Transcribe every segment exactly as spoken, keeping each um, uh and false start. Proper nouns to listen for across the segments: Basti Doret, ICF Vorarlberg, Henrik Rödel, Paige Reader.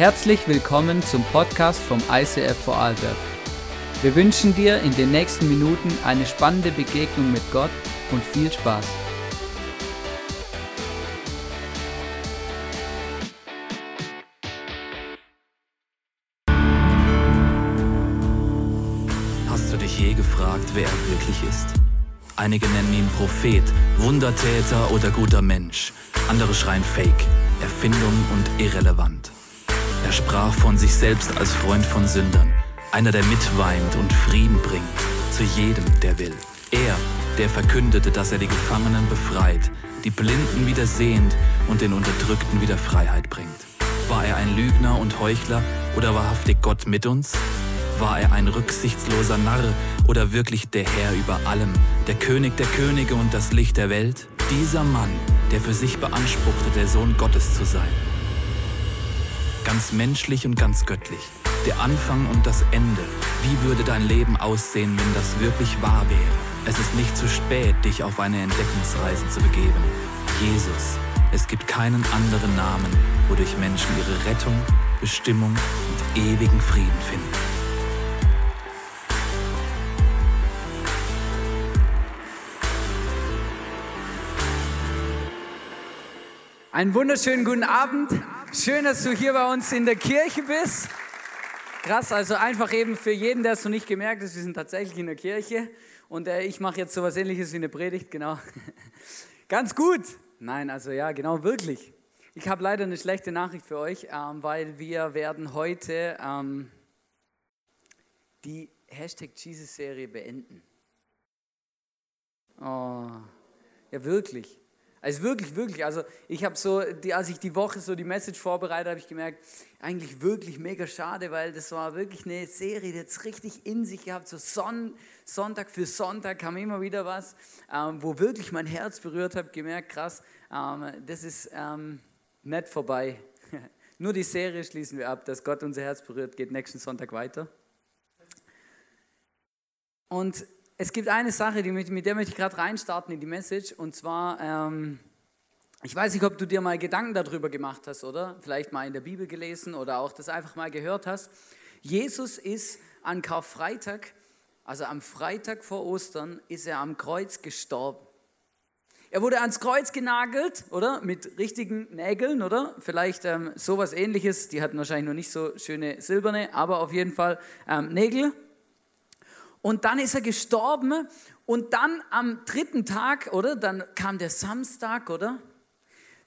Herzlich willkommen zum Podcast vom I C F Vorarlberg. Wir wünschen dir in den nächsten Minuten eine spannende Begegnung mit Gott und viel Spaß. Hast du dich je gefragt, wer er wirklich ist? Einige nennen ihn Prophet, Wundertäter oder guter Mensch. Andere schreien Fake, Erfindung und irrelevant. Er sprach von sich selbst als Freund von Sündern, einer, der mitweint und Frieden bringt, zu jedem, der will. Er, der verkündete, dass er die Gefangenen befreit, die Blinden wieder sehend und den Unterdrückten wieder Freiheit bringt. War er ein Lügner und Heuchler oder wahrhaftig Gott mit uns? War er ein rücksichtsloser Narr oder wirklich der Herr über allem, der König der Könige und das Licht der Welt? Dieser Mann, der für sich beanspruchte, der Sohn Gottes zu sein. Ganz menschlich und ganz göttlich, der Anfang und das Ende. Wie würde dein Leben aussehen, wenn das wirklich wahr wäre? Es ist nicht zu spät, dich auf eine Entdeckungsreise zu begeben. Jesus, es gibt keinen anderen Namen, wodurch Menschen ihre Rettung, Bestimmung und ewigen Frieden finden. Einen wunderschönen guten Abend. Schön, dass du hier bei uns in der Kirche bist. Krass, also einfach eben für jeden, der es noch nicht gemerkt hat, wir sind tatsächlich in der Kirche. Und äh, ich mache jetzt sowas Ähnliches wie eine Predigt, genau. Ganz gut. Nein, also ja, genau, wirklich. Ich habe leider eine schlechte Nachricht für euch, ähm, weil wir werden heute ähm, die Hashtag Jesus-Serie beenden. Oh, ja, wirklich. Also wirklich, wirklich, also ich habe so, die, als ich die Woche so die Message vorbereitet habe, ich gemerkt, eigentlich wirklich mega schade, weil das war wirklich eine Serie, die hat richtig in sich gehabt, so Son- Sonntag für Sonntag kam immer wieder was, ähm, wo wirklich mein Herz berührt hat, gemerkt, krass, ähm, das ist ähm, nicht vorbei. Nur die Serie schließen wir ab, dass Gott unser Herz berührt, geht nächsten Sonntag weiter. Und es gibt eine Sache, die, mit der möchte ich gerade reinstarten in die Message, und zwar, ähm, ich weiß nicht, ob du dir mal Gedanken darüber gemacht hast, oder? Vielleicht mal in der Bibel gelesen oder auch das einfach mal gehört hast. Jesus ist an Karfreitag, also am Freitag vor Ostern, ist er am Kreuz gestorben. Er wurde ans Kreuz genagelt, oder? Mit richtigen Nägeln, oder? Vielleicht ähm, sowas Ähnliches, die hatten wahrscheinlich noch nicht so schöne silberne, aber auf jeden Fall ähm, Nägel. Und dann ist er gestorben und dann am dritten Tag, oder? Dann kam der Samstag, oder?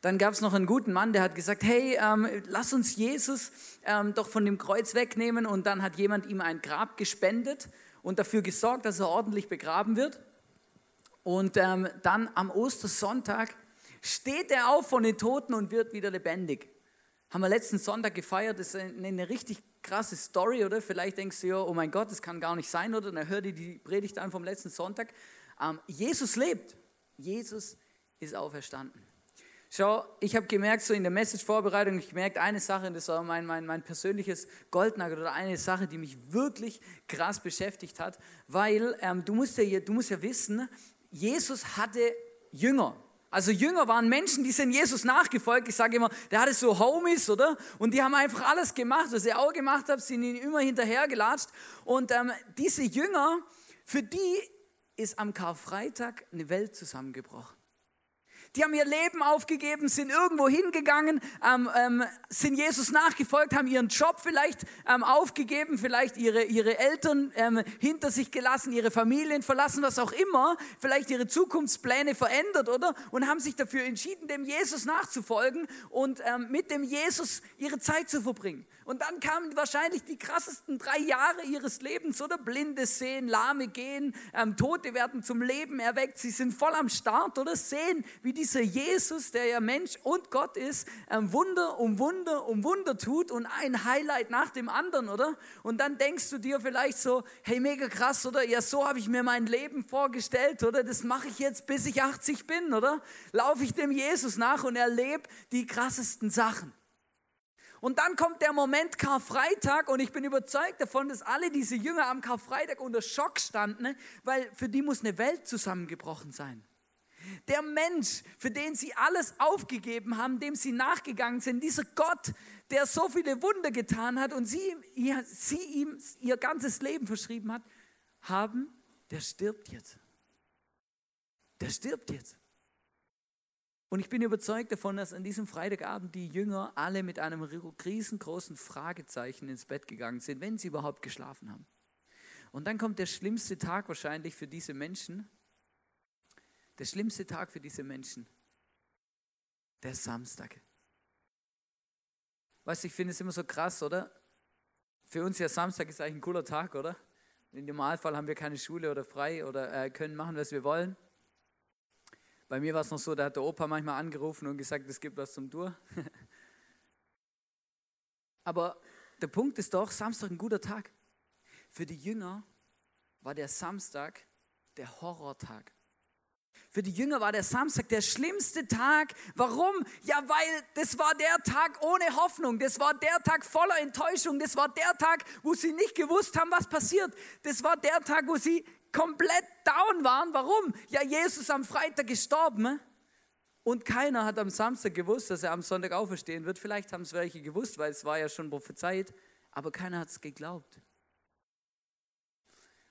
Dann gab es noch einen guten Mann, der hat gesagt, hey, ähm, lass uns Jesus ähm, doch von dem Kreuz wegnehmen. Und dann hat jemand ihm ein Grab gespendet und dafür gesorgt, dass er ordentlich begraben wird. Und ähm, dann am Ostersonntag steht er auf von den Toten und wird wieder lebendig. Haben wir letzten Sonntag gefeiert, das ist eine, eine richtig krasse Story, oder? Vielleicht denkst du, ja, oh mein Gott, das kann gar nicht sein, oder? Dann hör dir die Predigt an vom letzten Sonntag. Ähm, Jesus lebt. Jesus ist auferstanden. Schau, ich habe gemerkt, so in der Message-Vorbereitung, ich gemerkt, eine Sache, das war mein, mein, mein persönliches Goldnagel oder eine Sache, die mich wirklich krass beschäftigt hat, weil ähm, du musst ja, du musst ja wissen, Jesus hatte Jünger. Also Jünger waren Menschen, die sind Jesus nachgefolgt. Ich sage immer, der hatte so Homies, oder? Und die haben einfach alles gemacht, was ihr auch gemacht habt, sind ihnen immer hinterhergelatscht. Und ähm, diese Jünger, für die ist am Karfreitag eine Welt zusammengebrochen. Die haben ihr Leben aufgegeben, sind irgendwo hingegangen, ähm, ähm, sind Jesus nachgefolgt, haben ihren Job vielleicht ähm, aufgegeben, vielleicht ihre, ihre Eltern ähm, hinter sich gelassen, ihre Familien verlassen, was auch immer, vielleicht ihre Zukunftspläne verändert, oder? Und haben sich dafür entschieden, dem Jesus nachzufolgen und ähm, mit dem Jesus ihre Zeit zu verbringen. Und dann kamen wahrscheinlich die krassesten drei Jahre ihres Lebens, oder? Blinde sehen, Lahme gehen, ähm, Tote werden zum Leben erweckt, sie sind voll am Start, oder? Sehen, wie die dieser Jesus, der ja Mensch und Gott ist, ähm, Wunder um Wunder um Wunder tut und ein Highlight nach dem anderen, oder? Und dann denkst du dir vielleicht so, hey, mega krass, oder? Ja, so habe ich mir mein Leben vorgestellt, oder? Das mache ich jetzt, bis ich achtzig bin, oder? Laufe ich dem Jesus nach und erlebe die krassesten Sachen. Und dann kommt der Moment Karfreitag und ich bin überzeugt davon, dass alle diese Jünger am Karfreitag unter Schock standen, ne? Weil für die muss eine Welt zusammengebrochen sein. Der Mensch, für den sie alles aufgegeben haben, dem sie nachgegangen sind, dieser Gott, der so viele Wunder getan hat und sie, ihr, sie ihm ihr ganzes Leben verschrieben hat, haben, der stirbt jetzt. Der stirbt jetzt. Und ich bin überzeugt davon, dass an diesem Freitagabend die Jünger alle mit einem riesengroßen Fragezeichen ins Bett gegangen sind, wenn sie überhaupt geschlafen haben. Und dann kommt der schlimmste Tag wahrscheinlich für diese Menschen, Der schlimmste Tag für diese Menschen, der Samstag. Weißt du, ich finde es immer so krass, oder? Für uns ja Samstag ist eigentlich ein cooler Tag, oder? Im Normalfall haben wir keine Schule oder frei oder äh, können machen, was wir wollen. Bei mir war es noch so, da hat der Opa manchmal angerufen und gesagt, es gibt was zum Dur. Aber der Punkt ist doch, Samstag ein guter Tag. Für die Jünger war der Samstag der Horrortag. Für die Jünger war der Samstag der schlimmste Tag. Warum? Ja, weil das war der Tag ohne Hoffnung. Das war der Tag voller Enttäuschung. Das war der Tag, wo sie nicht gewusst haben, was passiert. Das war der Tag, wo sie komplett down waren. Warum? Ja, Jesus am Freitag gestorben. Und keiner hat am Samstag gewusst, dass er am Sonntag auferstehen wird. Vielleicht haben es welche gewusst, weil es war ja schon prophezeit. Aber keiner hat es geglaubt.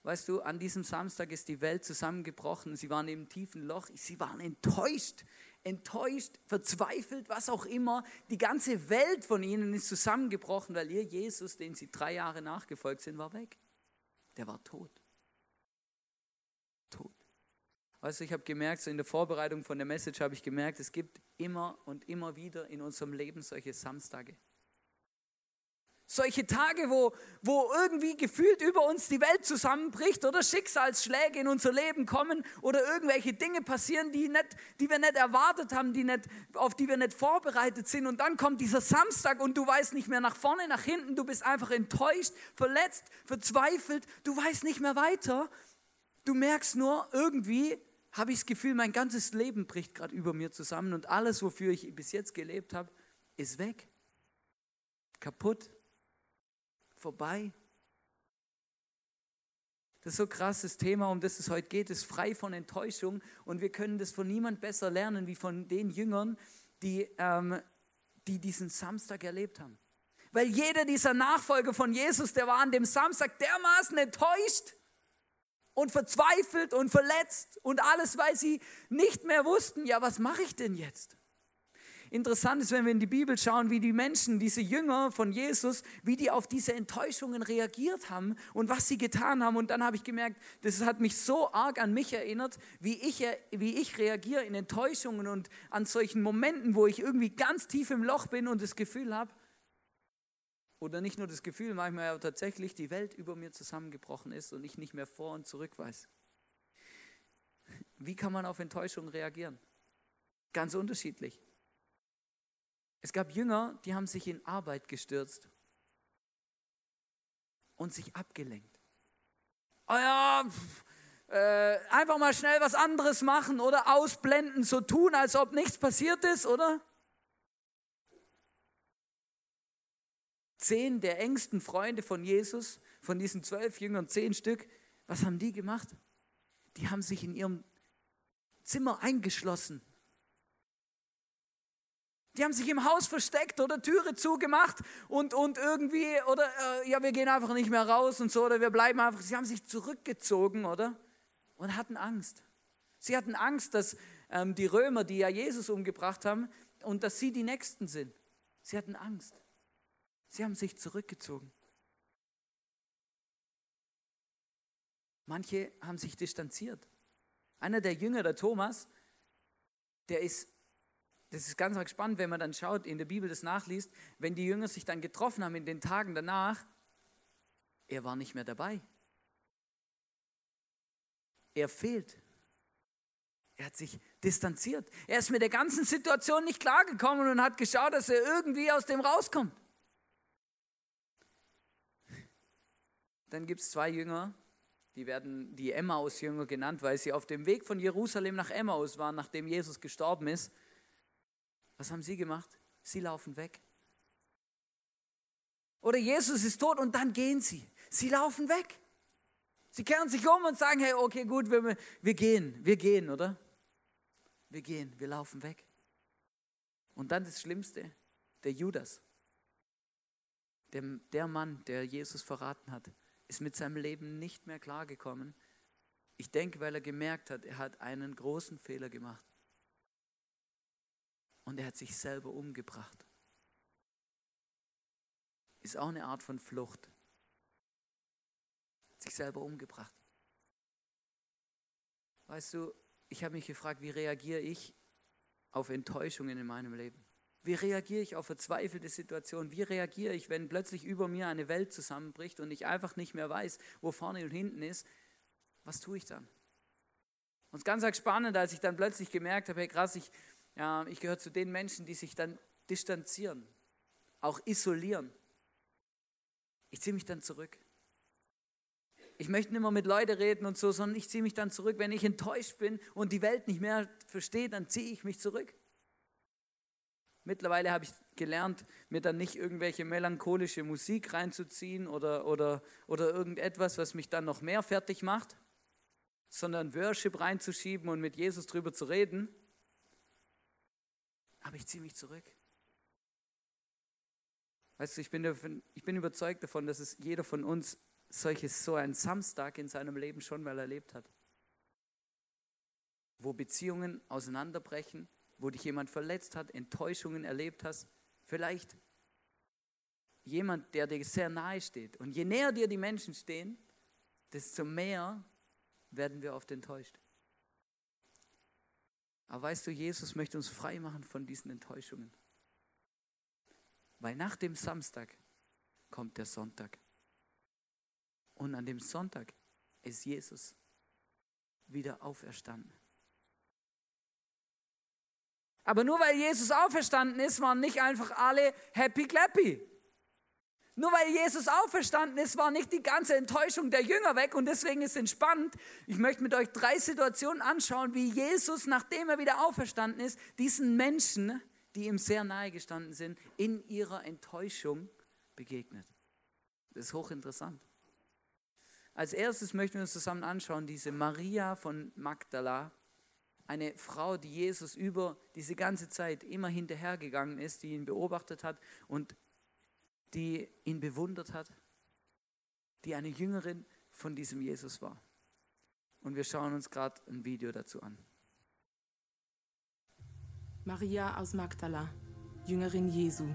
Weißt du, an diesem Samstag ist die Welt zusammengebrochen. Sie waren im tiefen Loch. Sie waren enttäuscht, enttäuscht, verzweifelt, was auch immer. Die ganze Welt von ihnen ist zusammengebrochen, weil ihr Jesus, den sie drei Jahre nachgefolgt sind, war weg. Der war tot. Tot. Weißt du, ich habe gemerkt, so in der Vorbereitung von der Message habe ich gemerkt, es gibt immer und immer wieder in unserem Leben solche Samstage. Solche Tage, wo, wo irgendwie gefühlt über uns die Welt zusammenbricht oder Schicksalsschläge in unser Leben kommen oder irgendwelche Dinge passieren, die, nicht, die wir nicht erwartet haben, die nicht, auf die wir nicht vorbereitet sind. Und dann kommt dieser Samstag und du weißt nicht mehr nach vorne, nach hinten. Du bist einfach enttäuscht, verletzt, verzweifelt. Du weißt nicht mehr weiter. Du merkst nur, irgendwie habe ich das Gefühl, mein ganzes Leben bricht gerade über mir zusammen und alles, wofür ich bis jetzt gelebt habe, ist weg, kaputt. Vorbei. Das ist so krass, das Thema, um das es heute geht, ist frei von Enttäuschung und wir können das von niemand besser lernen, wie von den Jüngern, die, ähm, die diesen Samstag erlebt haben. Weil jeder dieser Nachfolger von Jesus, der war an dem Samstag dermaßen enttäuscht und verzweifelt und verletzt und alles, weil sie nicht mehr wussten, ja, was mache ich denn jetzt? Interessant ist, wenn wir in die Bibel schauen, wie die Menschen, diese Jünger von Jesus, wie die auf diese Enttäuschungen reagiert haben und was sie getan haben. Und dann habe ich gemerkt, das hat mich so arg an mich erinnert, wie ich, wie ich reagiere in Enttäuschungen und an solchen Momenten, wo ich irgendwie ganz tief im Loch bin und das Gefühl habe, oder nicht nur das Gefühl, manchmal ja tatsächlich die Welt über mir zusammengebrochen ist und ich nicht mehr vor und zurück weiß. Wie kann man auf Enttäuschungen reagieren? Ganz unterschiedlich. Es gab Jünger, die haben sich in Arbeit gestürzt und sich abgelenkt. Oh ja, pff, äh, einfach mal schnell was anderes machen oder ausblenden, so tun, als ob nichts passiert ist, oder? Zehn der engsten Freunde von Jesus, von diesen zwölf Jüngern, zehn Stück, was haben die gemacht? Die haben sich in ihrem Zimmer eingeschlossen. Die haben sich im Haus versteckt oder Türe zugemacht und, und irgendwie, oder äh, ja, wir gehen einfach nicht mehr raus und so, oder wir bleiben einfach. Sie haben sich zurückgezogen, oder? Und hatten Angst. Sie hatten Angst, dass ähm, die Römer, die ja Jesus umgebracht haben, und dass sie die Nächsten sind. Sie hatten Angst. Sie haben sich zurückgezogen. Manche haben sich distanziert. Einer der Jünger, der Thomas, der ist. Das ist ganz spannend, wenn man dann schaut, in der Bibel das nachliest, wenn die Jünger sich dann getroffen haben in den Tagen danach, er war nicht mehr dabei. Er fehlt. Er hat sich distanziert. Er ist mit der ganzen Situation nicht klargekommen und hat geschaut, dass er irgendwie aus dem rauskommt. Dann gibt es zwei Jünger, die werden die Emmaus-Jünger genannt, weil sie auf dem Weg von Jerusalem nach Emmaus waren, nachdem Jesus gestorben ist. Was haben sie gemacht? Sie laufen weg. Oder Jesus ist tot und dann gehen sie. Sie laufen weg. Sie kehren sich um und sagen, hey, okay, gut, wir, wir gehen, wir gehen, oder? wir gehen, wir laufen weg. Und dann das Schlimmste, der Judas, der, der Mann, der Jesus verraten hat, ist mit seinem Leben nicht mehr klargekommen. Ich denke, weil er gemerkt hat, er hat einen großen Fehler gemacht. Und er hat sich selber umgebracht. Ist auch eine Art von Flucht. Hat sich selber umgebracht. Weißt du, ich habe mich gefragt, wie reagiere ich auf Enttäuschungen in meinem Leben? Wie reagiere ich auf verzweifelte Situationen? Wie reagiere ich, wenn plötzlich über mir eine Welt zusammenbricht und ich einfach nicht mehr weiß, wo vorne und hinten ist? Was tue ich dann? Und es ist ganz spannend, als ich dann plötzlich gemerkt habe, hey krass, ich, ja, ich gehöre zu den Menschen, die sich dann distanzieren, auch isolieren. Ich ziehe mich dann zurück. Ich möchte nicht mehr mit Leuten reden und so, sondern ich ziehe mich dann zurück. Wenn ich enttäuscht bin und die Welt nicht mehr verstehe, dann ziehe ich mich zurück. Mittlerweile habe ich gelernt, mir dann nicht irgendwelche melancholische Musik reinzuziehen oder, oder, oder irgendetwas, was mich dann noch mehr fertig macht, sondern Worship reinzuschieben und mit Jesus drüber zu reden. Aber ich ziehe mich zurück. Weißt du, ich bin, davon, ich bin überzeugt davon, dass es jeder von uns solches, so einen Samstag in seinem Leben schon mal erlebt hat, wo Beziehungen auseinanderbrechen, wo dich jemand verletzt hat, Enttäuschungen erlebt hast, vielleicht jemand, der dir sehr nahe steht. Und je näher dir die Menschen stehen, desto mehr werden wir oft enttäuscht. Aber weißt du, Jesus möchte uns frei machen von diesen Enttäuschungen. Weil nach dem Samstag kommt der Sonntag. Und an dem Sonntag ist Jesus wieder auferstanden. Aber nur weil Jesus auferstanden ist, waren nicht einfach alle happy clappy. Nur weil Jesus auferstanden ist, war nicht die ganze Enttäuschung der Jünger weg. Und deswegen ist es spannend. Ich möchte mit euch drei Situationen anschauen, wie Jesus, nachdem er wieder auferstanden ist, diesen Menschen, die ihm sehr nahe gestanden sind, in ihrer Enttäuschung begegnet. Das ist hochinteressant. Als erstes möchten wir uns zusammen anschauen, diese Maria von Magdala. Eine Frau, die Jesus über diese ganze Zeit immer hinterhergegangen ist, die ihn beobachtet hat und die ihn bewundert hat, die eine Jüngerin von diesem Jesus war. Und wir schauen uns gerade ein Video dazu an. Maria aus Magdala, Jüngerin Jesu.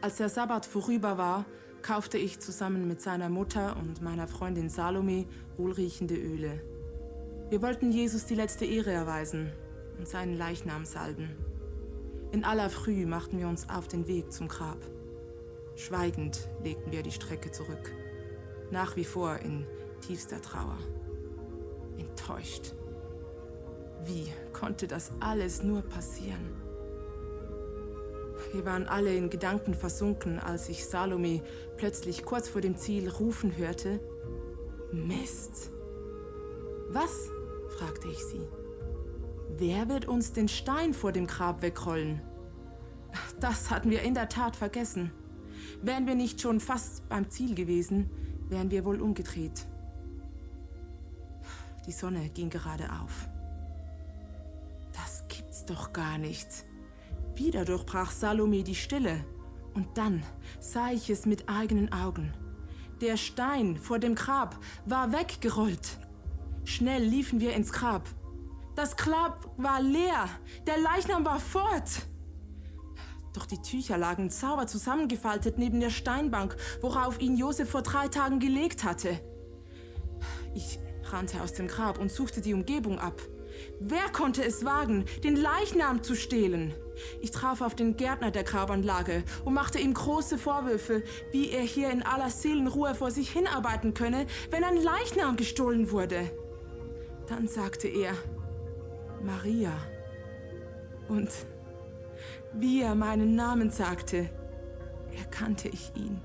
Als der Sabbat vorüber war, kaufte ich zusammen mit seiner Mutter und meiner Freundin Salome wohlriechende Öle. Wir wollten Jesus die letzte Ehre erweisen und seinen Leichnam salben. In aller Früh machten wir uns auf den Weg zum Grab. Schweigend legten wir die Strecke zurück, nach wie vor in tiefster Trauer. Enttäuscht. Wie konnte das alles nur passieren? Wir waren alle in Gedanken versunken, als ich Salome plötzlich kurz vor dem Ziel rufen hörte: Mist! Was? Fragte ich sie. Wer wird uns den Stein vor dem Grab wegrollen? Das hatten wir in der Tat vergessen. Wären wir nicht schon fast beim Ziel gewesen, wären wir wohl umgedreht. Die Sonne ging gerade auf. Das gibt's doch gar nicht. Wieder durchbrach Salome die Stille. Und dann sah ich es mit eigenen Augen. Der Stein vor dem Grab war weggerollt. Schnell liefen wir ins Grab. Das Grab war leer. Der Leichnam war fort. Doch die Tücher lagen sauber zusammengefaltet neben der Steinbank, worauf ihn Josef vor drei Tagen gelegt hatte. Ich rannte aus dem Grab und suchte die Umgebung ab. Wer konnte es wagen, den Leichnam zu stehlen? Ich traf auf den Gärtner der Grabanlage und machte ihm große Vorwürfe, wie er hier in aller Seelenruhe vor sich hinarbeiten könne, wenn ein Leichnam gestohlen wurde. Dann sagte er: Maria. Und wie er meinen Namen sagte, erkannte ich ihn.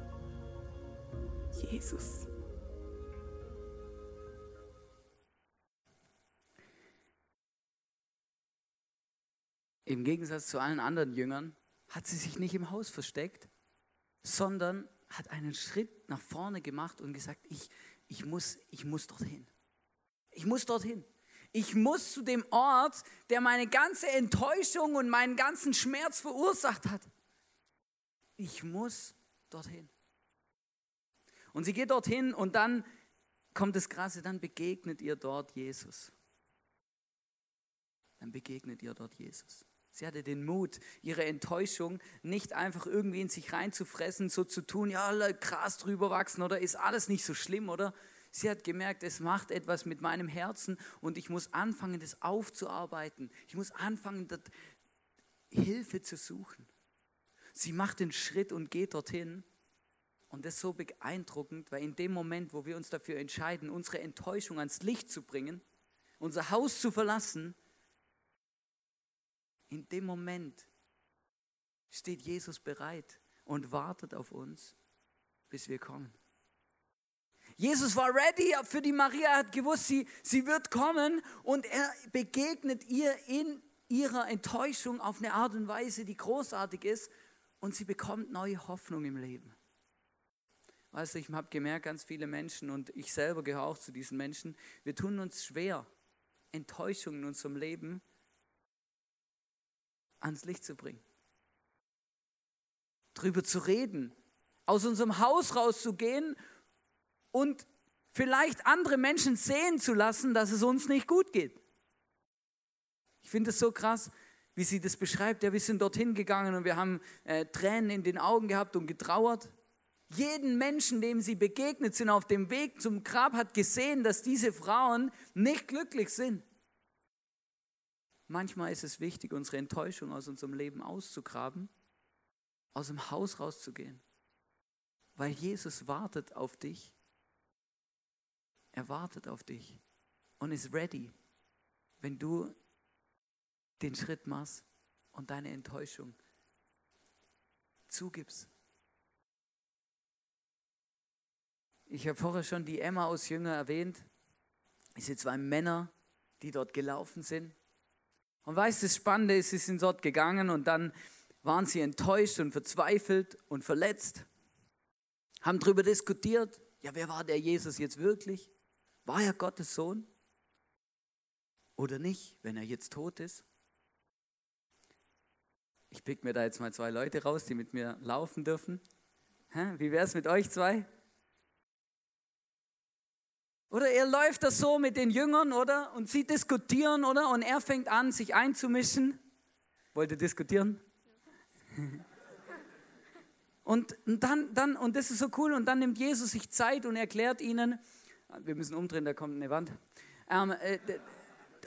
Jesus. Im Gegensatz zu allen anderen Jüngern hat sie sich nicht im Haus versteckt, sondern hat einen Schritt nach vorne gemacht und gesagt: ich, ich muss, ich muss dorthin. Ich muss dorthin. Ich muss zu dem Ort, der meine ganze Enttäuschung und meinen ganzen Schmerz verursacht hat. Ich muss dorthin. Und sie geht dorthin und dann kommt das Krasse, dann begegnet ihr dort Jesus. Dann begegnet ihr dort Jesus. Sie hatte den Mut, ihre Enttäuschung nicht einfach irgendwie in sich reinzufressen, so zu tun, ja, Gras drüber wachsen oder ist alles nicht so schlimm, oder? Sie hat gemerkt, es macht etwas mit meinem Herzen und ich muss anfangen, das aufzuarbeiten. Ich muss anfangen, Hilfe zu suchen. Sie macht den Schritt und geht dorthin. Und das ist so beeindruckend, weil in dem Moment, wo wir uns dafür entscheiden, unsere Enttäuschung ans Licht zu bringen, unser Haus zu verlassen, in dem Moment steht Jesus bereit und wartet auf uns, bis wir kommen. Jesus war ready für die Maria, hat gewusst, sie, sie wird kommen und er begegnet ihr in ihrer Enttäuschung auf eine Art und Weise, die großartig ist und sie bekommt neue Hoffnung im Leben. Weißt du, ich habe gemerkt, ganz viele Menschen und ich selber gehöre auch zu diesen Menschen, wir tun uns schwer, Enttäuschungen in unserem Leben ans Licht zu bringen, drüber zu reden, aus unserem Haus rauszugehen und vielleicht andere Menschen sehen zu lassen, dass es uns nicht gut geht. Ich finde es so krass, wie sie das beschreibt. Ja, wir sind dorthin gegangen und wir haben äh, Tränen in den Augen gehabt und getrauert. Jeden Menschen, dem sie begegnet sind auf dem Weg zum Grab, hat gesehen, dass diese Frauen nicht glücklich sind. Manchmal ist es wichtig, unsere Enttäuschung aus unserem Leben auszugraben, aus dem Haus rauszugehen, weil Jesus wartet auf dich. Er wartet auf dich und ist ready, wenn du den Schritt machst und deine Enttäuschung zugibst. Ich habe vorher schon die Emmaus-Jünger erwähnt. Es sind zwei Männer, die dort gelaufen sind. Und weißt du, das Spannende ist, sie sind dort gegangen und dann waren sie enttäuscht und verzweifelt und verletzt. Haben darüber diskutiert, ja, wer war der Jesus jetzt wirklich? War er Gottes Sohn? Oder nicht, wenn er jetzt tot ist? Ich pick mir da jetzt mal zwei Leute raus, die mit mir laufen dürfen. Hä? Wie wär's mit euch zwei? Oder er läuft das so mit den Jüngern, oder? Und sie diskutieren, oder? Und er fängt an, sich einzumischen. Wollt ihr diskutieren? und, und dann, dann, und das ist so cool, und dann nimmt Jesus sich Zeit und erklärt ihnen, wir müssen umdrehen, da kommt eine Wand, ähm, äh,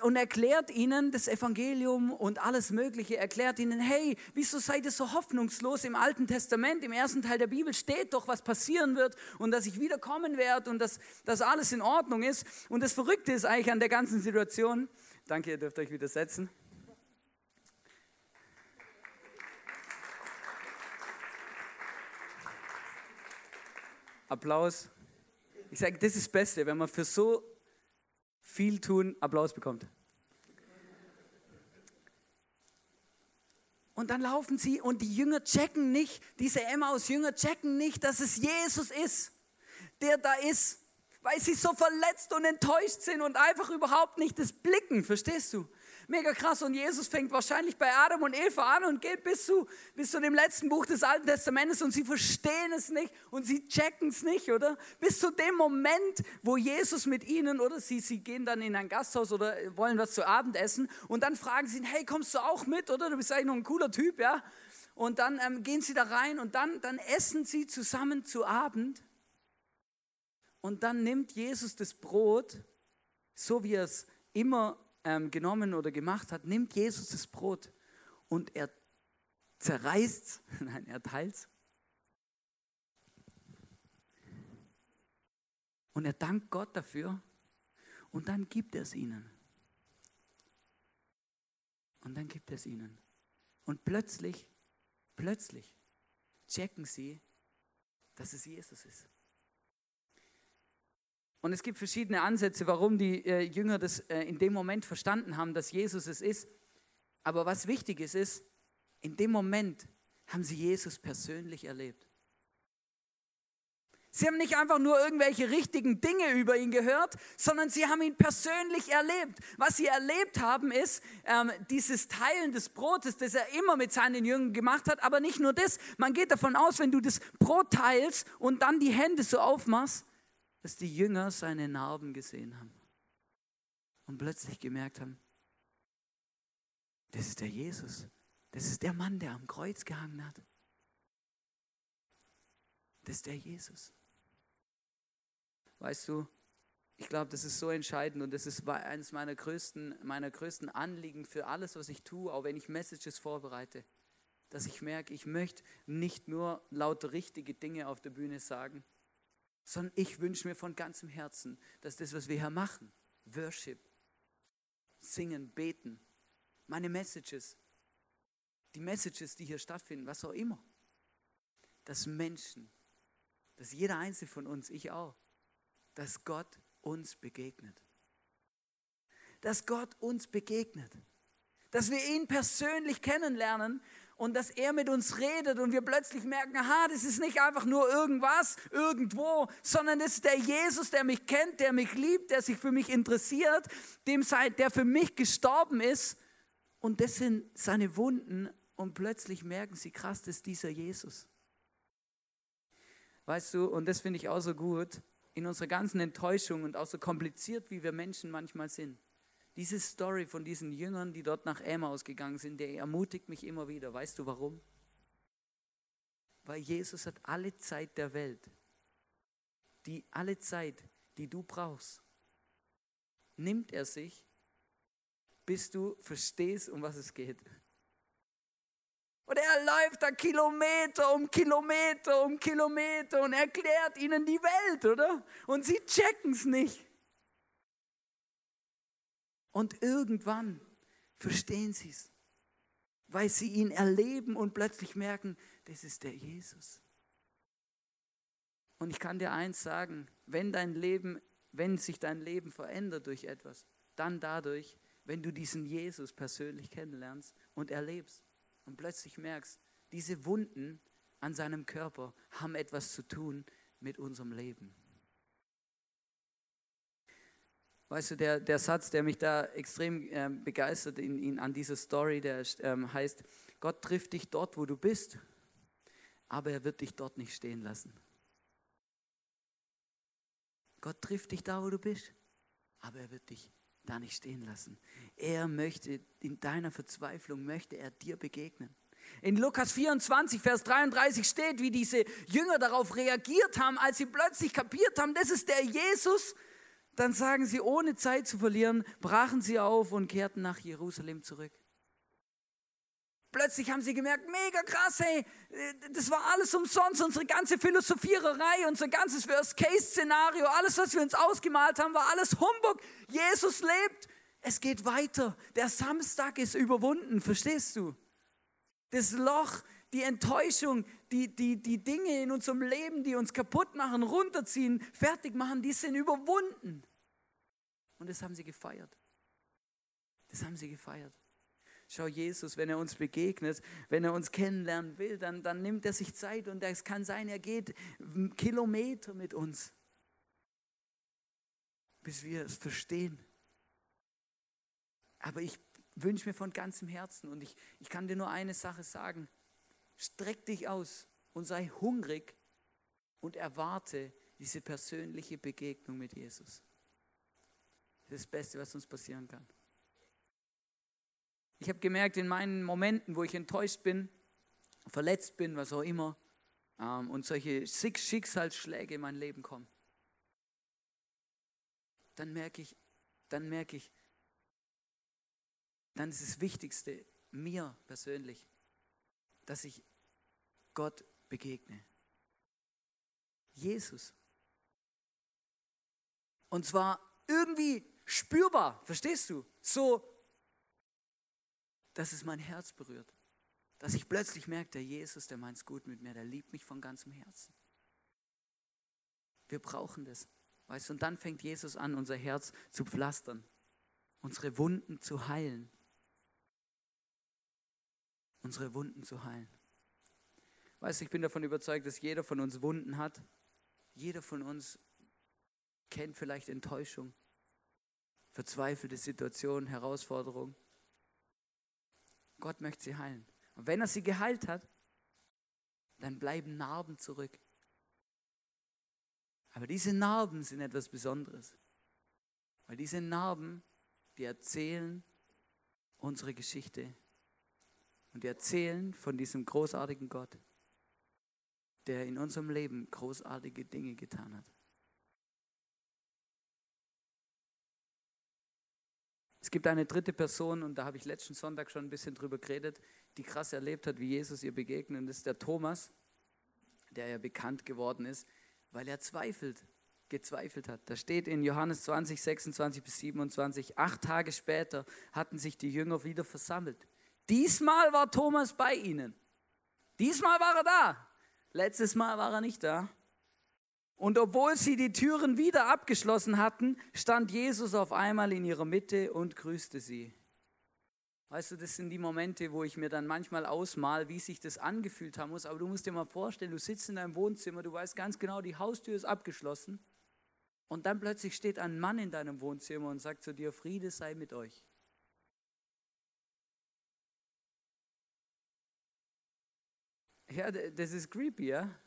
und erklärt ihnen das Evangelium und alles Mögliche, erklärt ihnen, hey, wieso seid ihr so hoffnungslos im Alten Testament, im ersten Teil der Bibel steht doch, was passieren wird und dass ich wiederkommen werde und dass, dass alles in Ordnung ist. Und das Verrückte ist eigentlich an der ganzen Situation, danke, ihr dürft euch wieder setzen. Applaus. Ich sage, das ist das Beste, wenn man für so viel tun, Applaus bekommt. Und dann laufen sie und die Jünger checken nicht, diese Emmaus-Jünger checken nicht, dass es Jesus ist, der da ist, weil sie so verletzt und enttäuscht sind und einfach überhaupt nicht das blicken, verstehst du? Mega krass, und Jesus fängt wahrscheinlich bei Adam und Eva an und geht bis zu, bis zu dem letzten Buch des Alten Testamentes und sie verstehen es nicht und sie checken es nicht, oder? Bis zu dem Moment, wo Jesus mit ihnen, oder sie, sie gehen dann in ein Gasthaus oder wollen was zu Abend essen und dann fragen sie ihn, hey, kommst du auch mit, oder? Du bist eigentlich noch ein cooler Typ, ja? Und dann ähm, gehen sie da rein und dann, dann essen sie zusammen zu Abend und dann nimmt Jesus das Brot, so wie er es immer genommen oder gemacht hat, nimmt Jesus das Brot und er zerreißt, nein, er teilt und er dankt Gott dafür und dann gibt er es ihnen. Und dann gibt er es ihnen. Und plötzlich, plötzlich checken sie, dass es Jesus ist. Und es gibt verschiedene Ansätze, warum die äh, Jünger das äh, in dem Moment verstanden haben, dass Jesus es ist. Aber was wichtig ist, ist, in dem Moment haben sie Jesus persönlich erlebt. Sie haben nicht einfach nur irgendwelche richtigen Dinge über ihn gehört, sondern sie haben ihn persönlich erlebt. Was sie erlebt haben, ist ähm, dieses Teilen des Brotes, das er immer mit seinen Jüngern gemacht hat. Aber nicht nur das. Man geht davon aus, wenn du das Brot teilst und dann die Hände so aufmachst, dass die Jünger seine Narben gesehen haben und plötzlich gemerkt haben, das ist der Jesus. Das ist der Mann, der am Kreuz gehangen hat. Das ist der Jesus. Weißt du, ich glaube, das ist so entscheidend und das ist eines meiner größten, meiner größten Anliegen für alles, was ich tue, auch wenn ich Messages vorbereite, dass ich merke, ich möchte nicht nur lauter richtige Dinge auf der Bühne sagen, sondern ich wünsche mir von ganzem Herzen, dass das, was wir hier machen, Worship, Singen, Beten, meine Messages, die Messages, die hier stattfinden, was auch immer, dass Menschen, dass jeder Einzelne von uns, ich auch, dass Gott uns begegnet. Dass Gott uns begegnet. Dass wir ihn persönlich kennenlernen und dass er mit uns redet und wir plötzlich merken, aha, das ist nicht einfach nur irgendwas, irgendwo, sondern das ist der Jesus, der mich kennt, der mich liebt, der sich für mich interessiert, dem sein, der für mich gestorben ist. Und das sind seine Wunden und plötzlich merken sie, krass, das ist dieser Jesus. Weißt du, und das finde ich auch so gut, in unserer ganzen Enttäuschung und auch so kompliziert, wie wir Menschen manchmal sind. Diese Story von diesen Jüngern, die dort nach Emmaus gegangen sind, der ermutigt mich immer wieder. Weißt du warum? Weil Jesus hat alle Zeit der Welt, die alle Zeit, die du brauchst, nimmt er sich, bis du verstehst, um was es geht. Und er läuft da Kilometer um Kilometer um Kilometer und erklärt ihnen die Welt, oder? Und sie checken es nicht. Und irgendwann verstehen sie es, weil sie ihn erleben und plötzlich merken, das ist der Jesus. Und ich kann dir eins sagen, wenn dein Leben, wenn sich dein Leben verändert durch etwas, dann dadurch, wenn du diesen Jesus persönlich kennenlernst und erlebst. Und plötzlich merkst, diese Wunden an seinem Körper haben etwas zu tun mit unserem Leben. Weißt du, der, der Satz, der mich da extrem äh, begeistert in, in, an dieser Story, der ähm, heißt, Gott trifft dich dort, wo du bist, aber er wird dich dort nicht stehen lassen. Gott trifft dich da, wo du bist, aber er wird dich da nicht stehen lassen. Er möchte, in deiner Verzweiflung möchte er dir begegnen. In Lukas vierundzwanzig, Vers dreiunddreißig steht, wie diese Jünger darauf reagiert haben, als sie plötzlich kapiert haben, das ist der Jesus. Dann sagen sie, ohne Zeit zu verlieren, brachen sie auf und kehrten nach Jerusalem zurück. Plötzlich haben sie gemerkt, mega krass, hey, das war alles umsonst, unsere ganze Philosophiererei, unser ganzes Worst-Case-Szenario, alles, was wir uns ausgemalt haben, war alles Humbug. Jesus lebt, es geht weiter. Der Samstag ist überwunden, verstehst du? Das Loch, die Enttäuschung, die, die, die Dinge in unserem Leben, die uns kaputt machen, runterziehen, fertig machen, die sind überwunden. Und das haben sie gefeiert. Das haben sie gefeiert. Schau, Jesus, wenn er uns begegnet, wenn er uns kennenlernen will, dann, dann nimmt er sich Zeit und es kann sein, er geht Kilometer mit uns, bis wir es verstehen. Aber ich wünsche mir von ganzem Herzen und ich, ich kann dir nur eine Sache sagen, streck dich aus und sei hungrig und erwarte diese persönliche Begegnung mit Jesus. Das ist das Beste, was uns passieren kann. Ich habe gemerkt, in meinen Momenten, wo ich enttäuscht bin, verletzt bin, was auch immer, ähm, und solche Schicksalsschläge in mein Leben kommen, dann merke ich, dann merke ich, dann ist das Wichtigste mir persönlich, dass ich Gott begegne. Jesus. Und zwar irgendwie spürbar, verstehst du? So, dass es mein Herz berührt. Dass ich plötzlich merke, der Jesus, der meint es gut mit mir, der liebt mich von ganzem Herzen. Wir brauchen das. Weißt du, und dann fängt Jesus an, unser Herz zu pflastern, unsere Wunden zu heilen. Unsere Wunden zu heilen. Weißt du, ich bin davon überzeugt, dass jeder von uns Wunden hat, Jeder von uns kennt vielleicht Enttäuschung, verzweifelte Situationen, Herausforderungen. Gott möchte sie heilen. Und wenn er sie geheilt hat, dann bleiben Narben zurück. Aber diese Narben sind etwas Besonderes. Weil diese Narben, die erzählen unsere Geschichte. Und die erzählen von diesem großartigen Gott, der in unserem Leben großartige Dinge getan hat. Es gibt eine dritte Person, und da habe ich letzten Sonntag schon ein bisschen drüber geredet, die krass erlebt hat, wie Jesus ihr begegnet. Und das ist der Thomas, der ja bekannt geworden ist, weil er zweifelt, gezweifelt hat. Da steht in Johannes zwanzig, sechsundzwanzig bis siebenundzwanzig, acht Tage später hatten sich die Jünger wieder versammelt. Diesmal war Thomas bei ihnen. Diesmal war er da. Letztes Mal war er nicht da. Und obwohl sie die Türen wieder abgeschlossen hatten, stand Jesus auf einmal in ihrer Mitte und grüßte sie. Weißt du, das sind die Momente, wo ich mir dann manchmal ausmal, wie sich das angefühlt haben muss. Aber du musst dir mal vorstellen, du sitzt in deinem Wohnzimmer, du weißt ganz genau, die Haustür ist abgeschlossen. Und dann plötzlich steht ein Mann in deinem Wohnzimmer und sagt zu dir, Friede sei mit euch. Ja, das ist creepy, ja?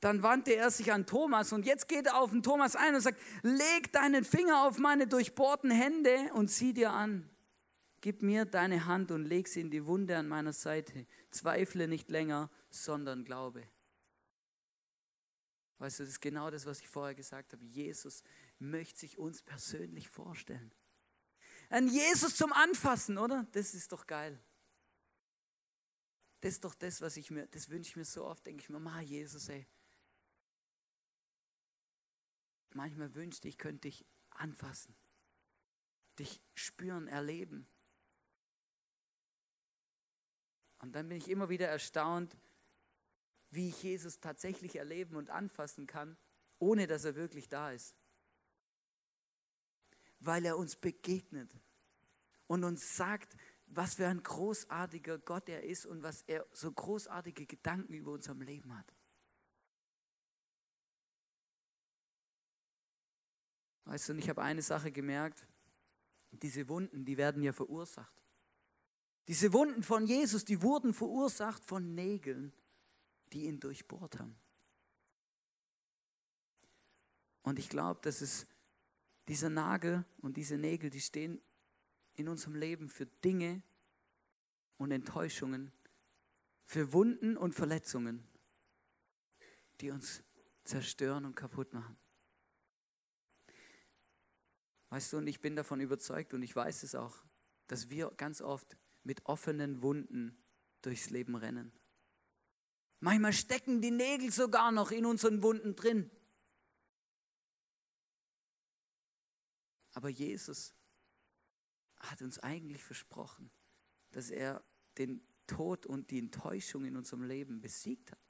Dann wandte er sich an Thomas und jetzt geht er auf den Thomas ein und sagt, leg deinen Finger auf meine durchbohrten Hände und zieh dir an. Gib mir deine Hand und leg sie in die Wunde an meiner Seite. Zweifle nicht länger, sondern glaube. Weißt du, das ist genau das, was ich vorher gesagt habe. Jesus möchte sich uns persönlich vorstellen. An Jesus zum Anfassen, oder? Das ist doch geil. Das ist doch das, was ich mir, das wünsche ich mir so oft, denke ich mir, Mann, Jesus, ey. Manchmal wünschte ich, ich könnte dich anfassen, dich spüren, erleben. Und dann bin ich immer wieder erstaunt, wie ich Jesus tatsächlich erleben und anfassen kann, ohne dass er wirklich da ist. Weil er uns begegnet und uns sagt, was für ein großartiger Gott er ist und was er so großartige Gedanken über unserem Leben hat. Weißt du, und ich habe eine Sache gemerkt, diese Wunden, die werden ja verursacht. Diese Wunden von Jesus, die wurden verursacht von Nägeln, die ihn durchbohrt haben. Und ich glaube, dass es dieser Nagel und diese Nägel, die stehen in unserem Leben für Dinge und Enttäuschungen, für Wunden und Verletzungen, die uns zerstören und kaputt machen. Weißt du, und ich bin davon überzeugt und ich weiß es auch, dass wir ganz oft mit offenen Wunden durchs Leben rennen. Manchmal stecken die Nägel sogar noch in unseren Wunden drin. Aber Jesus hat uns eigentlich versprochen, dass er den Tod und die Enttäuschung in unserem Leben besiegt hat.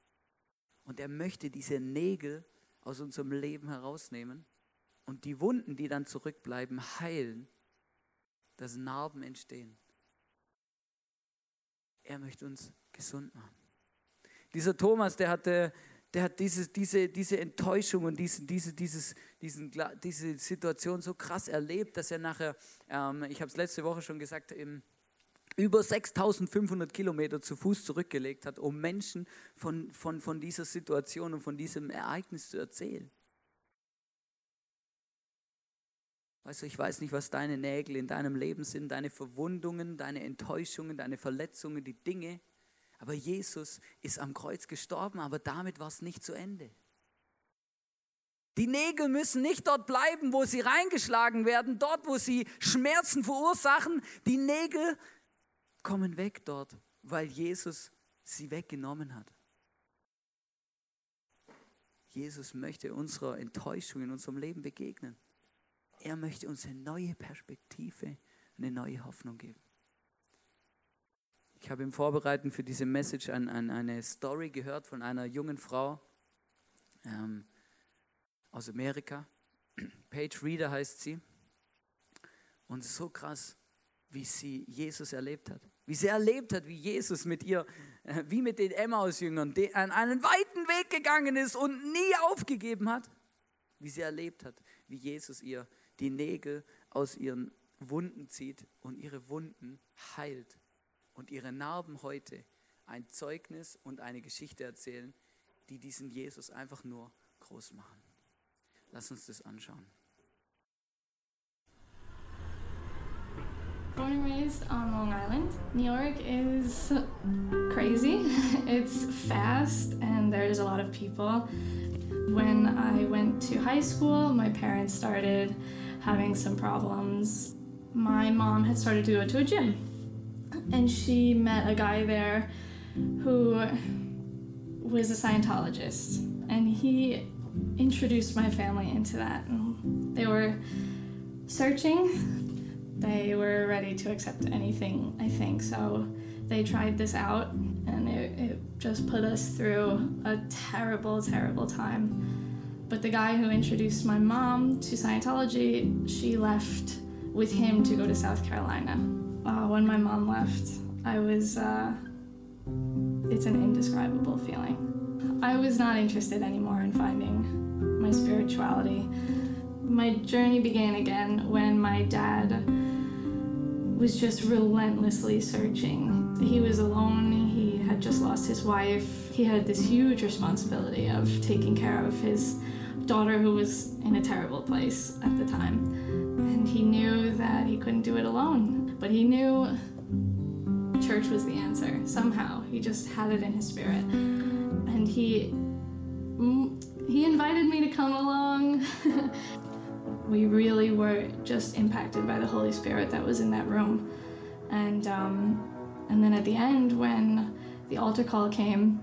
Und er möchte diese Nägel aus unserem Leben herausnehmen und die Wunden, die dann zurückbleiben, heilen, dass Narben entstehen. Er möchte uns gesund machen. Dieser Thomas, der hatte... Der hat diese, diese, diese Enttäuschung und diesen, diese, dieses, diesen, diese Situation so krass erlebt, dass er nachher, ähm, ich habe es letzte Woche schon gesagt, im, über sechstausendfünfhundert Kilometer zu Fuß zurückgelegt hat, um Menschen von, von, von dieser Situation und von diesem Ereignis zu erzählen. Weißt du, ich weiß nicht, was deine Nägel in deinem Leben sind, deine Verwundungen, deine Enttäuschungen, deine Verletzungen, die Dinge. Aber Jesus ist am Kreuz gestorben, aber damit war es nicht zu Ende. Die Nägel müssen nicht dort bleiben, wo sie reingeschlagen werden, dort, wo sie Schmerzen verursachen. Die Nägel kommen weg dort, weil Jesus sie weggenommen hat. Jesus möchte unserer Enttäuschung in unserem Leben begegnen. Er möchte uns eine neue Perspektive, eine neue Hoffnung geben. Ich habe im Vorbereiten für diese Message ein, ein, eine Story gehört von einer jungen Frau ähm, aus Amerika. Paige Reader heißt sie. Und so krass, wie sie Jesus erlebt hat. Wie sie erlebt hat, wie Jesus mit ihr, wie mit den Emmaus-Jüngern, an einen weiten Weg gegangen ist und nie aufgegeben hat. Wie sie erlebt hat, wie Jesus ihr die Nägel aus ihren Wunden zieht und ihre Wunden heilt. Und ihre Narben heute ein Zeugnis und eine Geschichte erzählen, die diesen Jesus einfach nur groß machen. Lass uns das anschauen. Born and raised on Long Island, New York is crazy. It's fast and there's a lot of people. When I went to high school, my parents started having some problems. My mom had started to go to a gym and she met a guy there who was a Scientologist and he introduced my family into that. And they were searching. They were ready to accept anything, I think, so they tried this out and it, it just put us through a terrible, terrible time. But the guy who introduced my mom to Scientology, she left with him to go to South Carolina. Uh, when my mom left, I was, uh, it's an indescribable feeling. I was not interested anymore in finding my spirituality. My journey began again when my dad was just relentlessly searching. He was alone, he had just lost his wife. He had this huge responsibility of taking care of his daughter who was in a terrible place at the time. And he knew that he couldn't do it alone, but he knew church was the answer. Somehow, he just had it in his spirit. And he he invited me to come along. We really were just impacted by the Holy Spirit that was in that room. And um, and then at the end, when the altar call came,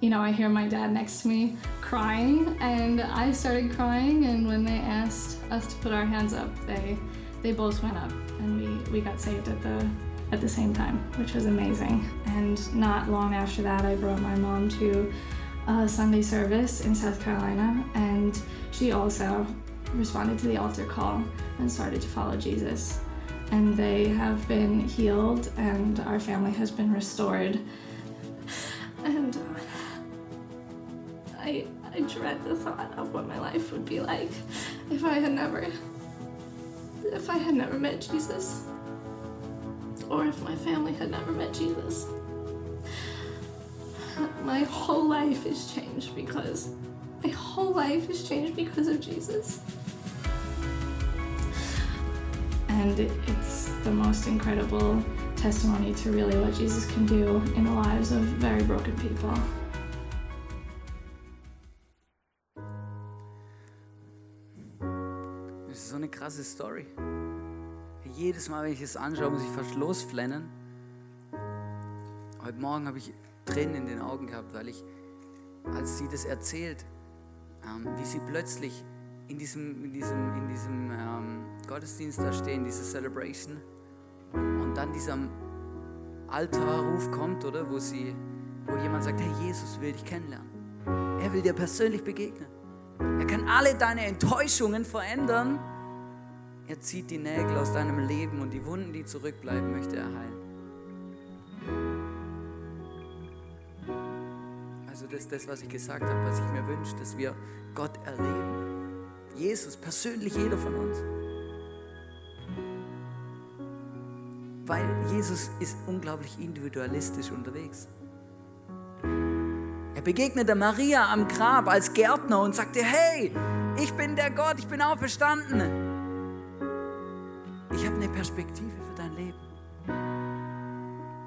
you know, I hear my dad next to me crying, and I started crying, and when they asked us to put our hands up, they they both went up, and we, we got saved at the, at the same time, which was amazing. And not long after that, I brought my mom to a Sunday service in South Carolina, and she also responded to the altar call and started to follow Jesus. And they have been healed and our family has been restored. And I, I dread the thought of what my life would be like if I had never, if I had never met Jesus, or if my family had never met Jesus. My whole life is changed because My whole life has changed because of Jesus. And it's the most incredible testimony to really what Jesus can do in the lives of very broken people. Das ist so eine krasse Story. Jedes Mal, wenn ich es anschaue, muss ich fast losflennen. Heute Morgen habe ich Tränen in den Augen gehabt, weil ich, als sie das erzählt, wie sie plötzlich in diesem, in diesem, in diesem ähm, Gottesdienst da stehen, diese Celebration, und dann dieser Altarruf kommt, oder, wo sie, wo jemand sagt, hey, Jesus will dich kennenlernen. Er will dir persönlich begegnen. Er kann alle deine Enttäuschungen verändern. Er zieht die Nägel aus deinem Leben und die Wunden, die zurückbleiben, möchte er heilen. Also das ist das, was ich gesagt habe, was ich mir wünsche, dass wir Gott erleben. Jesus, persönlich jeder von uns. Weil Jesus ist unglaublich individualistisch unterwegs. Er begegnet der Maria am Grab als Gärtner und sagte, hey, ich bin der Gott, ich bin auferstanden. Ich habe eine Perspektive für dein Leben.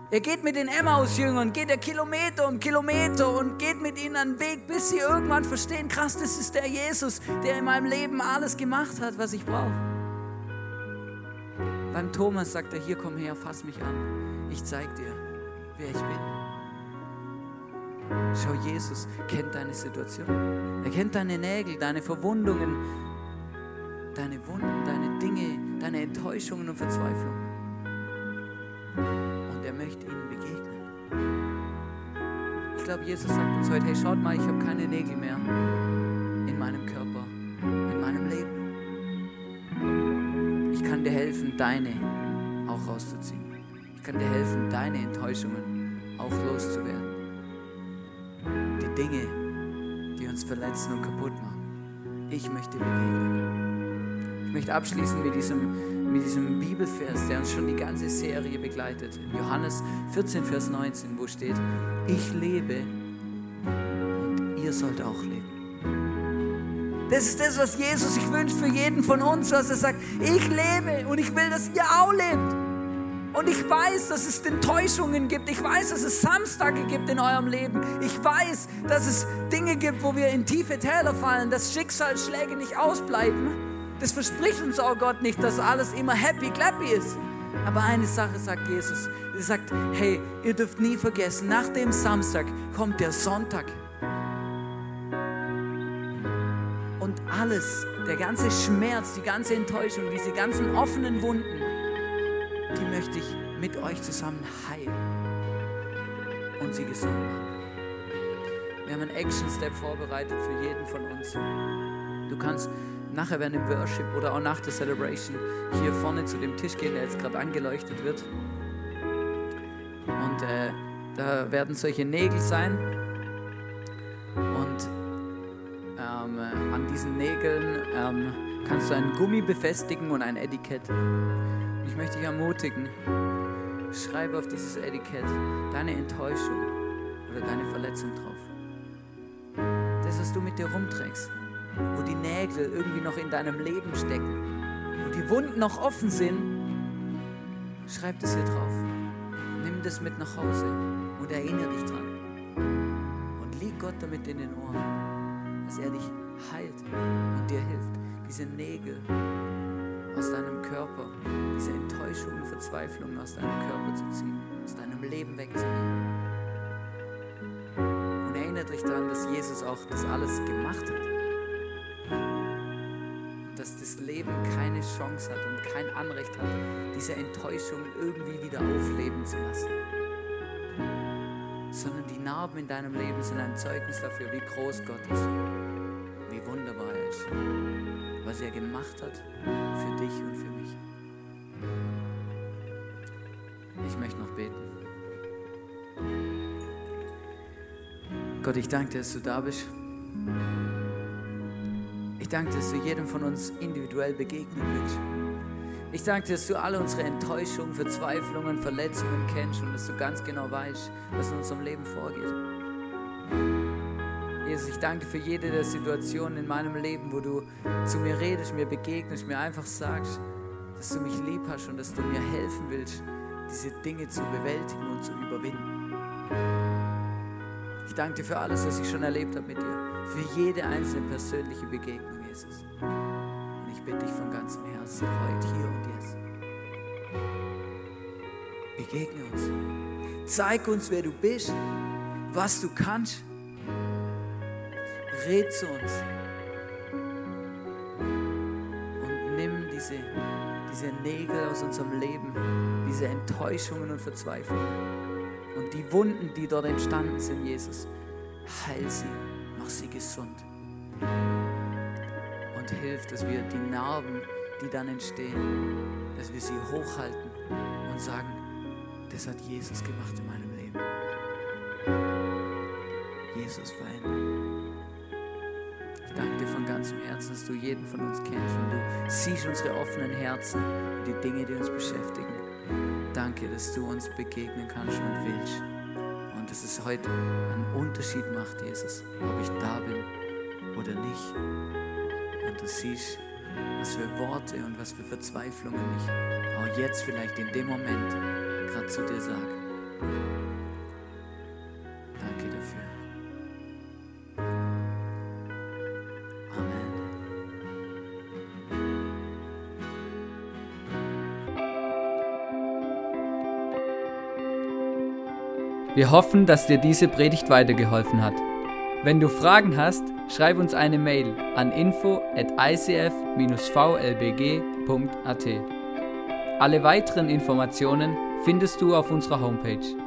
Er geht mit den Emmaus-Jüngern, geht er Kilometer um Kilometer und geht mit ihnen einen Weg, bis sie irgendwann verstehen, krass, das ist der Jesus, der in meinem Leben alles gemacht hat, was ich brauche. Beim Thomas sagt er, hier, komm her, fass mich an, ich zeig dir, wer ich bin. Schau, Jesus kennt deine Situation, er kennt deine Nägel, deine Verwundungen, deine Wunden, deine Dinge, deine Enttäuschungen und Verzweiflung. Er möchte ihnen begegnen. Ich glaube, Jesus sagt uns heute, hey, schaut mal, ich habe keine Nägel mehr in meinem Körper, in meinem Leben. Ich kann dir helfen, deine auch rauszuziehen. Ich kann dir helfen, deine Enttäuschungen auch loszuwerden. Die Dinge, die uns verletzen und kaputt machen. Ich möchte begegnen. Ich möchte abschließen mit diesem, mit diesem Bibelvers, der uns schon die ganze Serie begleitet. In Johannes vierzehn, Vers neunzehn, wo steht, ich lebe und ihr sollt auch leben. Das ist das, was Jesus sich wünscht für jeden von uns, dass er sagt, ich lebe und ich will, dass ihr auch lebt. Und ich weiß, dass es Enttäuschungen gibt. Ich weiß, dass es Samstage gibt in eurem Leben. Ich weiß, dass es Dinge gibt, wo wir in tiefe Täler fallen, dass Schicksalsschläge nicht ausbleiben. Das verspricht uns auch Gott nicht, dass alles immer happy clappy ist. Aber eine Sache sagt Jesus. Er sagt, hey, ihr dürft nie vergessen, nach dem Samstag kommt der Sonntag. Und alles, der ganze Schmerz, die ganze Enttäuschung, diese ganzen offenen Wunden, die möchte ich mit euch zusammen heilen und sie gesund machen. Wir haben einen Action-Step vorbereitet für jeden von uns. Du kannst nachher während dem Worship oder auch nach der Celebration hier vorne zu dem Tisch gehen, der jetzt gerade angeleuchtet wird. Und äh, da werden solche Nägel sein. Und an diesen Nägeln ähm, kannst du einen Gummi befestigen und ein Etikett. Ich möchte dich ermutigen, schreibe auf dieses Etikett deine Enttäuschung oder deine Verletzung drauf. Das, was du mit dir rumträgst, wo die Nägel irgendwie noch in deinem Leben stecken, wo die Wunden noch offen sind, schreib das hier drauf. Nimm das mit nach Hause und erinnere dich dran. Und lieg Gott damit in den Ohren, dass er dich heilt und dir hilft, diese Nägel aus deinem Körper, diese Enttäuschungen, Verzweiflungen aus deinem Körper zu ziehen, aus deinem Leben wegzunehmen. Und erinnert dich daran, dass Jesus auch das alles gemacht hat. Und dass das Leben keine Chance hat und kein Anrecht hat, diese Enttäuschung irgendwie wieder aufleben zu lassen. Sondern die Narben in deinem Leben sind ein Zeugnis dafür, wie groß Gott ist, wie wunderbar er ist, was er gemacht hat für dich und für mich. Ich möchte noch beten. Gott, ich danke dir, dass du da bist. Ich danke dir, dass du jedem von uns individuell begegnen willst. Ich danke dir, dass du alle unsere Enttäuschungen, Verzweiflungen, Verletzungen kennst und dass du ganz genau weißt, was in unserem Leben vorgeht. Jesus, ich danke dir für jede der Situationen in meinem Leben, wo du zu mir redest, mir begegnest, mir einfach sagst, dass du mich lieb hast und dass du mir helfen willst, diese Dinge zu bewältigen und zu überwinden. Ich danke dir für alles, was ich schon erlebt habe mit dir, für jede einzelne persönliche Begegnung, Jesus. Ich bitte dich von ganzem Herzen, heute, hier und jetzt. Begegne uns. Zeig uns, wer du bist, was du kannst. Red zu uns. Und nimm diese, diese Nägel aus unserem Leben, diese Enttäuschungen und Verzweiflungen und die Wunden, die dort entstanden sind, Jesus. Heil sie, mach sie gesund. Hilft, dass wir die Narben, die dann entstehen, dass wir sie hochhalten und sagen, das hat Jesus gemacht in meinem Leben. Jesus verändert. Ich danke dir von ganzem Herzen, dass du jeden von uns kennst und du siehst unsere offenen Herzen und die Dinge, die uns beschäftigen. Danke, dass du uns begegnen kannst und willst und dass es heute einen Unterschied macht, Jesus, ob ich da bin oder nicht. Und du siehst, was für Worte und was für Verzweiflungen ich auch jetzt vielleicht in dem Moment gerade zu dir sage. Danke dafür. Amen. Wir hoffen, dass dir diese Predigt weitergeholfen hat. Wenn du Fragen hast, schreib uns eine Mail an info at i c f dash v l b g punkt a t. Alle weiteren Informationen findest du auf unserer Homepage.